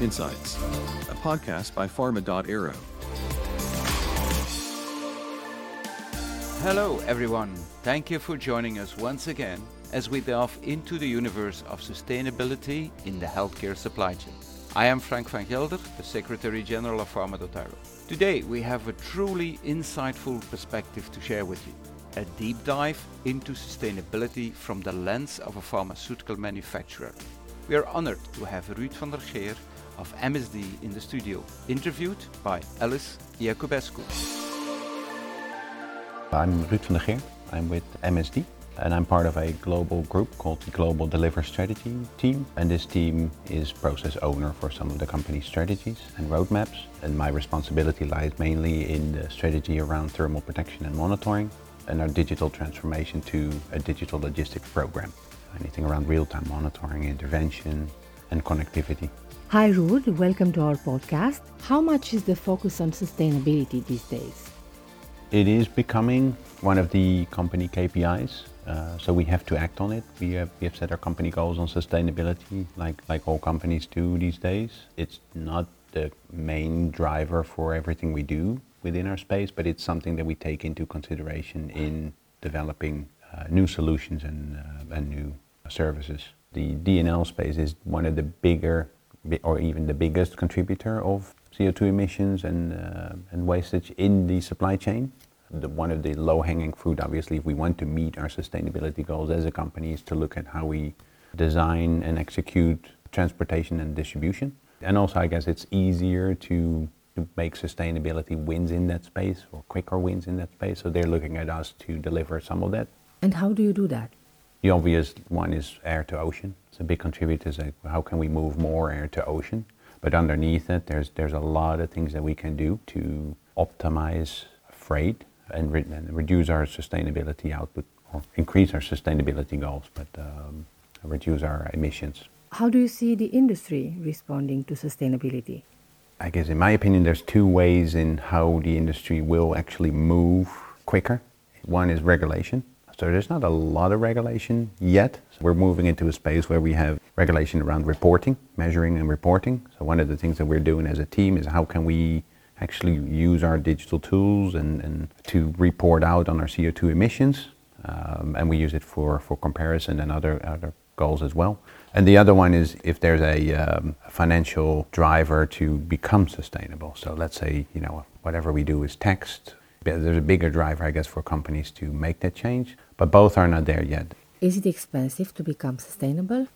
Insights, a podcast by pharma.aero. Hello, everyone. Thank you for joining us once again as we delve into the universe of sustainability in the healthcare supply chain. I am Frank van Gelder, the Secretary General of pharma.aero. Today, we have a truly insightful perspective to share with you. A deep dive into sustainability from the lens of a pharmaceutical manufacturer. We are honored to have Ruud van der Geer of MSD in the studio, interviewed by Alice Iacobescu. I'm Ruud van der Geer, I'm with MSD, and I'm part of a global group called the Global Deliver Strategy Team. And this team is process owner for some of the company's strategies and roadmaps. And my responsibility lies mainly in the strategy around thermal protection and monitoring, and our digital transformation to a digital logistics program. Anything around real-time monitoring, intervention, and connectivity. Hi Ruud, welcome to our podcast. How much is the focus on sustainability these days? It is becoming one of the company KPIs, so we have to act on it. We have set our company goals on sustainability, like all companies do these days. It's not the main driver for everything we do within our space, but it's something that we take into consideration in developing new solutions and new services. The D&L space is one of the bigger, or even the biggest contributor of CO2 emissions and wastage in the supply chain. One of the low-hanging fruit, obviously, if we want to meet our sustainability goals as a company, is to look at how we design and execute transportation and distribution. And also, I guess it's easier to make sustainability wins in that space, or quicker wins in that space. So they're looking at us to deliver some of that. And how do you do that? The obvious one is air to ocean. It's a big contributor. It's like, how can we move more air to ocean? But underneath that, there's a lot of things that we can do to optimize freight and reduce our sustainability output, or increase our sustainability goals, but reduce our emissions. How do you see the industry responding to sustainability? I guess in my opinion, there's two ways in how the industry will actually move quicker. One is regulation. So there's not a lot of regulation yet. So we're moving into a space where we have regulation around reporting, measuring and reporting. So one of the things that we're doing as a team is how can we actually use our digital tools and to report out on our CO2 emissions. And we use it for comparison and other goals as well. And the other one is if there's a financial driver to become sustainable. So let's say, whatever we do is taxed. There's a bigger driver, I guess, for companies to make that change. But both are not there yet. Is it expensive to become sustainable?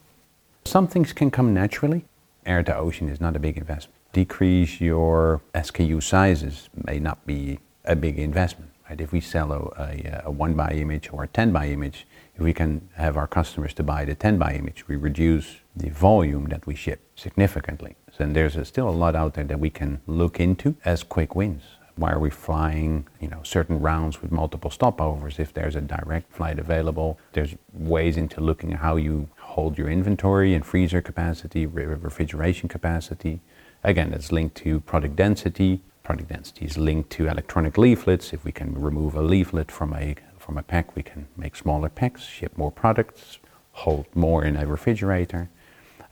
Some things can come naturally. Air to ocean is not a big investment. Decrease your SKU sizes may not be a big investment. Right? If we sell a 1-by image or a 10-by image, if we can have our customers to buy the 10-by image, we reduce the volume that we ship significantly. So, and there's still a lot out there that we can look into as quick wins. Why are we flying, certain rounds with multiple stopovers? If there's a direct flight available, there's ways into looking at how you hold your inventory and freezer capacity, refrigeration capacity. Again, that's linked to product density. Product density is linked to electronic leaflets. If we can remove a leaflet from a pack, we can make smaller packs, ship more products, hold more in a refrigerator.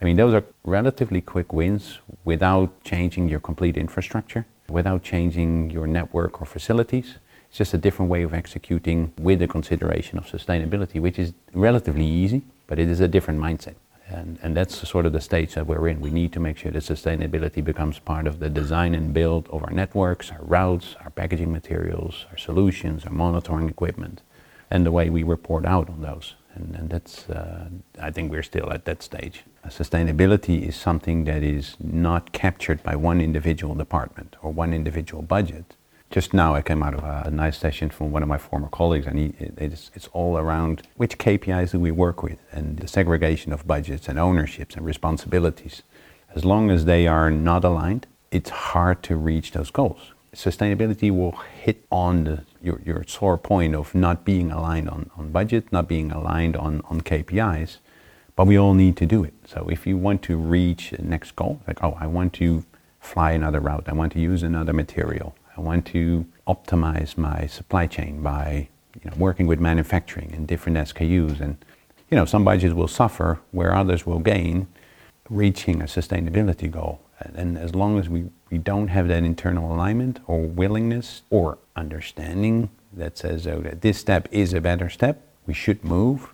I mean, those are relatively quick wins without changing your complete infrastructure, without changing your network or facilities. It's just a different way of executing with the consideration of sustainability, which is relatively easy, but it is a different mindset. And that's sort of the stage that we're in. We need to make sure that sustainability becomes part of the design and build of our networks, our routes, our packaging materials, our solutions, our monitoring equipment, and the way we report out on those. And that's, I think we're still at that stage. Sustainability is something that is not captured by one individual department or one individual budget. Just now I came out of a nice session from one of my former colleagues, and it's all around which KPIs do we work with, and the segregation of budgets and ownerships and responsibilities. As long as they are not aligned, it's hard to reach those goals. Sustainability will hit on your sore point of not being aligned on budget, not being aligned on KPIs, but we all need to do it. So if you want to reach the next goal, like, I want to fly another route, I want to use another material, I want to optimize my supply chain by working with manufacturing and different SKUs. And some budgets will suffer where others will gain reaching a sustainability goal. And as long as we don't have that internal alignment or willingness or understanding that says, oh, this step is a better step, we should move.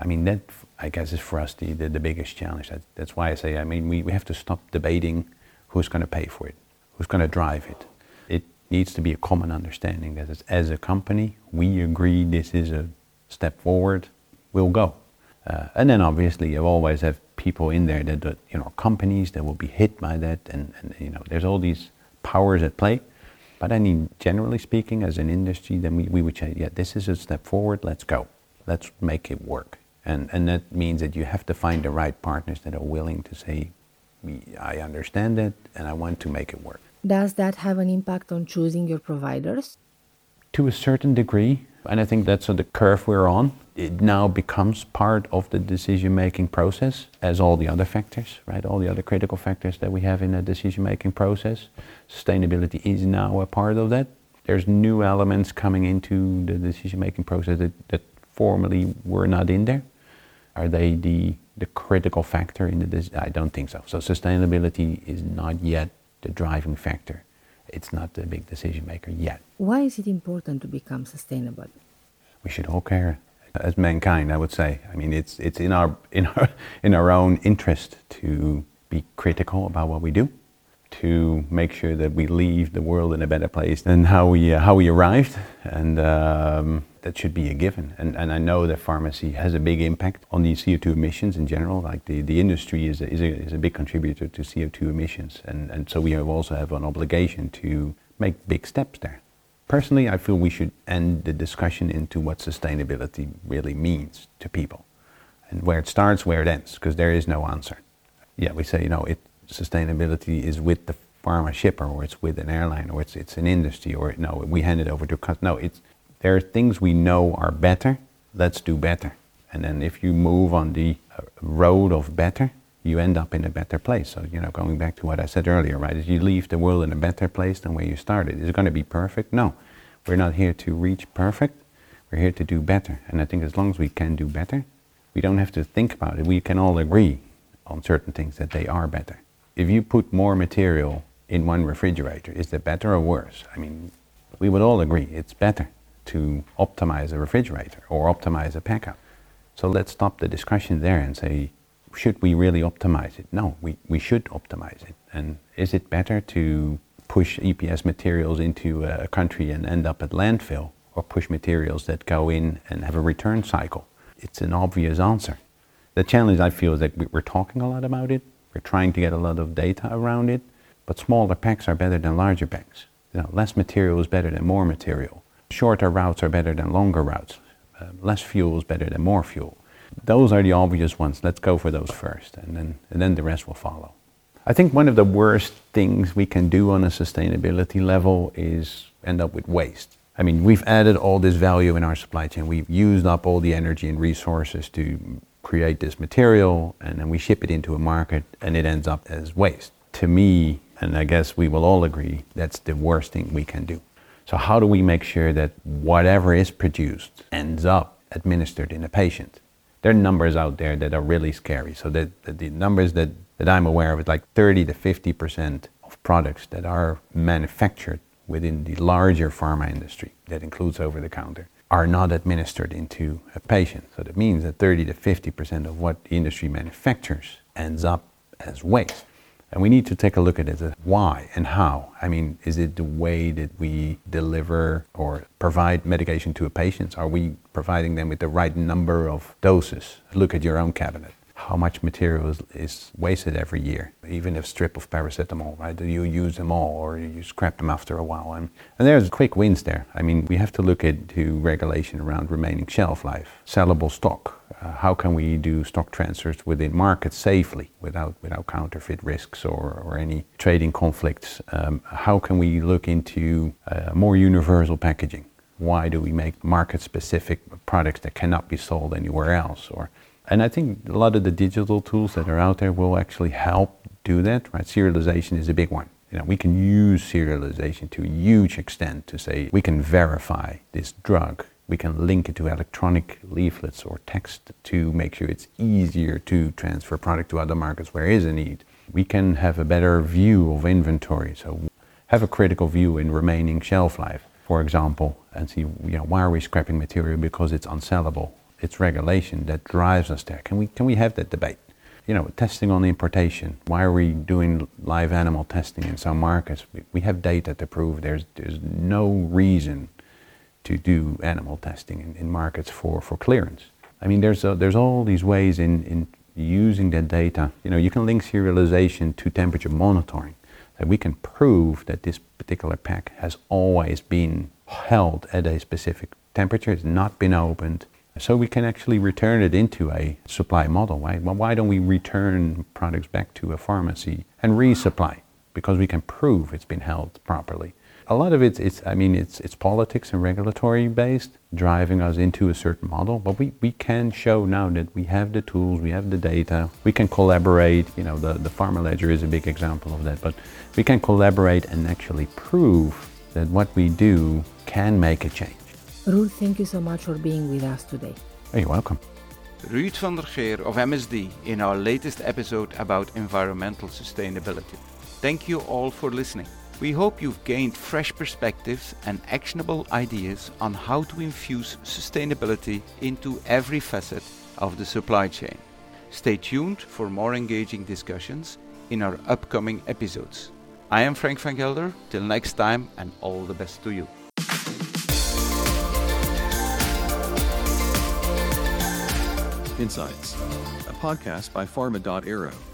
I mean, that, I guess, is for us the biggest challenge. That's why I say, I mean, we have to stop debating who's going to pay for it, who's going to drive it. It needs to be a common understanding that it's, as a company, we agree this is a step forward, we'll go. And then obviously you always have people in there that, you know, companies that will be hit by that, and you know, there's all these powers at play. But I mean, generally speaking, as an industry, then we would say, yeah, this is a step forward, let's go. Let's make it work. And that means that you have to find the right partners that are willing to say, I understand it and I want to make it work. Does that have an impact on choosing your providers? To a certain degree, and I think that's the curve we're on. It now becomes part of the decision-making process, as all the other factors, right? All the other critical factors that we have in a decision-making process. Sustainability is now a part of that. There's new elements coming into the decision-making process that formerly were not in there. Are they the critical factor in the I don't think so. So sustainability is not yet the driving factor. It's not the big decision maker yet. Why is it important to become sustainable? We should all care, as mankind, I would say. I mean, it's in our own interest to be critical about what we do, to make sure that we leave the world in a better place than how we arrived, and that should be a given. And I know that pharmacy has a big impact on the CO2 emissions in general. Like the industry is a big contributor to CO2 emissions, and so we also have an obligation to make big steps there. Personally, I feel we should end the discussion into what sustainability really means to people, and where it starts, where it ends, because there is no answer. Yeah, we say, you know, sustainability is with the pharma shipper, or it's with an airline, or it's an industry, or no, we hand it over to customer. No, there are things we know are better. Let's do better, and then if you move on the road of better, you end up in a better place. So, you know, going back to what I said earlier, right? If you leave the world in a better place than where you started, is it going to be perfect? No. We're not here to reach perfect. We're here to do better. And I think as long as we can do better, we don't have to think about it. We can all agree on certain things that they are better. If you put more material in one refrigerator, is that better or worse? I mean, we would all agree it's better to optimize a refrigerator or optimize a pack-up. So let's stop the discussion there and say, should we really optimize it? No, we should optimize it. And is it better to push EPS materials into a country and end up at landfill, or push materials that go in and have a return cycle? It's an obvious answer. The challenge, I feel, is that we're talking a lot about it. We're trying to get a lot of data around it, but smaller packs are better than larger packs. You know, less material is better than more material. Shorter routes are better than longer routes. Less fuel is better than more fuel. Those are the obvious ones. Let's go for those first, and then the rest will follow. I think one of the worst things we can do on a sustainability level is end up with waste. I mean, we've added all this value in our supply chain. We've used up all the energy and resources to create this material, and then we ship it into a market, and it ends up as waste. To me, and I guess we will all agree, that's the worst thing we can do. So how do we make sure that whatever is produced ends up administered in a patient? There are numbers out there that are really scary. So the numbers that I'm aware of is like 30 to 50% of products that are manufactured within the larger pharma industry, that includes over-the-counter, are not administered into a patient. So that means that 30 to 50% of what the industry manufactures ends up as waste. And we need to take a look at it as why and how. I mean, is it the way that we deliver or provide medication to a patient? Are we providing them with the right number of doses? Look at your own cabinet. How much material is wasted every year? Even a strip of paracetamol, right? Do you use them all, or you scrap them after a while? And there's quick wins there. I mean, we have to look into regulation around remaining shelf life, sellable stock. How can we do stock transfers within markets safely without counterfeit risks or any trading conflicts? How can we look into more universal packaging? Why do we make market-specific products that cannot be sold anywhere else? And I think a lot of the digital tools that are out there will actually help do that. Right? Serialization is a big one. You know, we can use serialization to a huge extent to say we can verify this drug. We can link it to electronic leaflets or text to make sure it's easier to transfer product to other markets where is a need. we can have a better view of inventory. So have a critical view in remaining shelf life, for example, and see, why are we scrapping material? Because it's unsellable. It's regulation that drives us there. Can we have that debate? Testing on importation. Why are we doing live animal testing in some markets? We have data to prove there's no reason to do animal testing in markets for clearance. I mean, there's all these ways in using that data. You can link serialization to temperature monitoring. So we can prove that this particular pack has always been held at a specific temperature. It's not been opened. So we can actually return it into a supply model, right? Well, why don't we return products back to a pharmacy and resupply? Because we can prove it's been held properly. A lot of it's politics and regulatory based, driving us into a certain model. But we can show now that we have the tools, we have the data, we can collaborate. The Pharma Ledger is a big example of that. But we can collaborate and actually prove that what we do can make a change. Ruud, thank you so much for being with us today. You're welcome. Ruud van der Geer of MSD in our latest episode about environmental sustainability. Thank you all for listening. We hope you've gained fresh perspectives and actionable ideas on how to infuse sustainability into every facet of the supply chain. Stay tuned for more engaging discussions in our upcoming episodes. I am Frank van Gelder. Till next time, and all the best to you. Insights, a podcast by pharma.aero.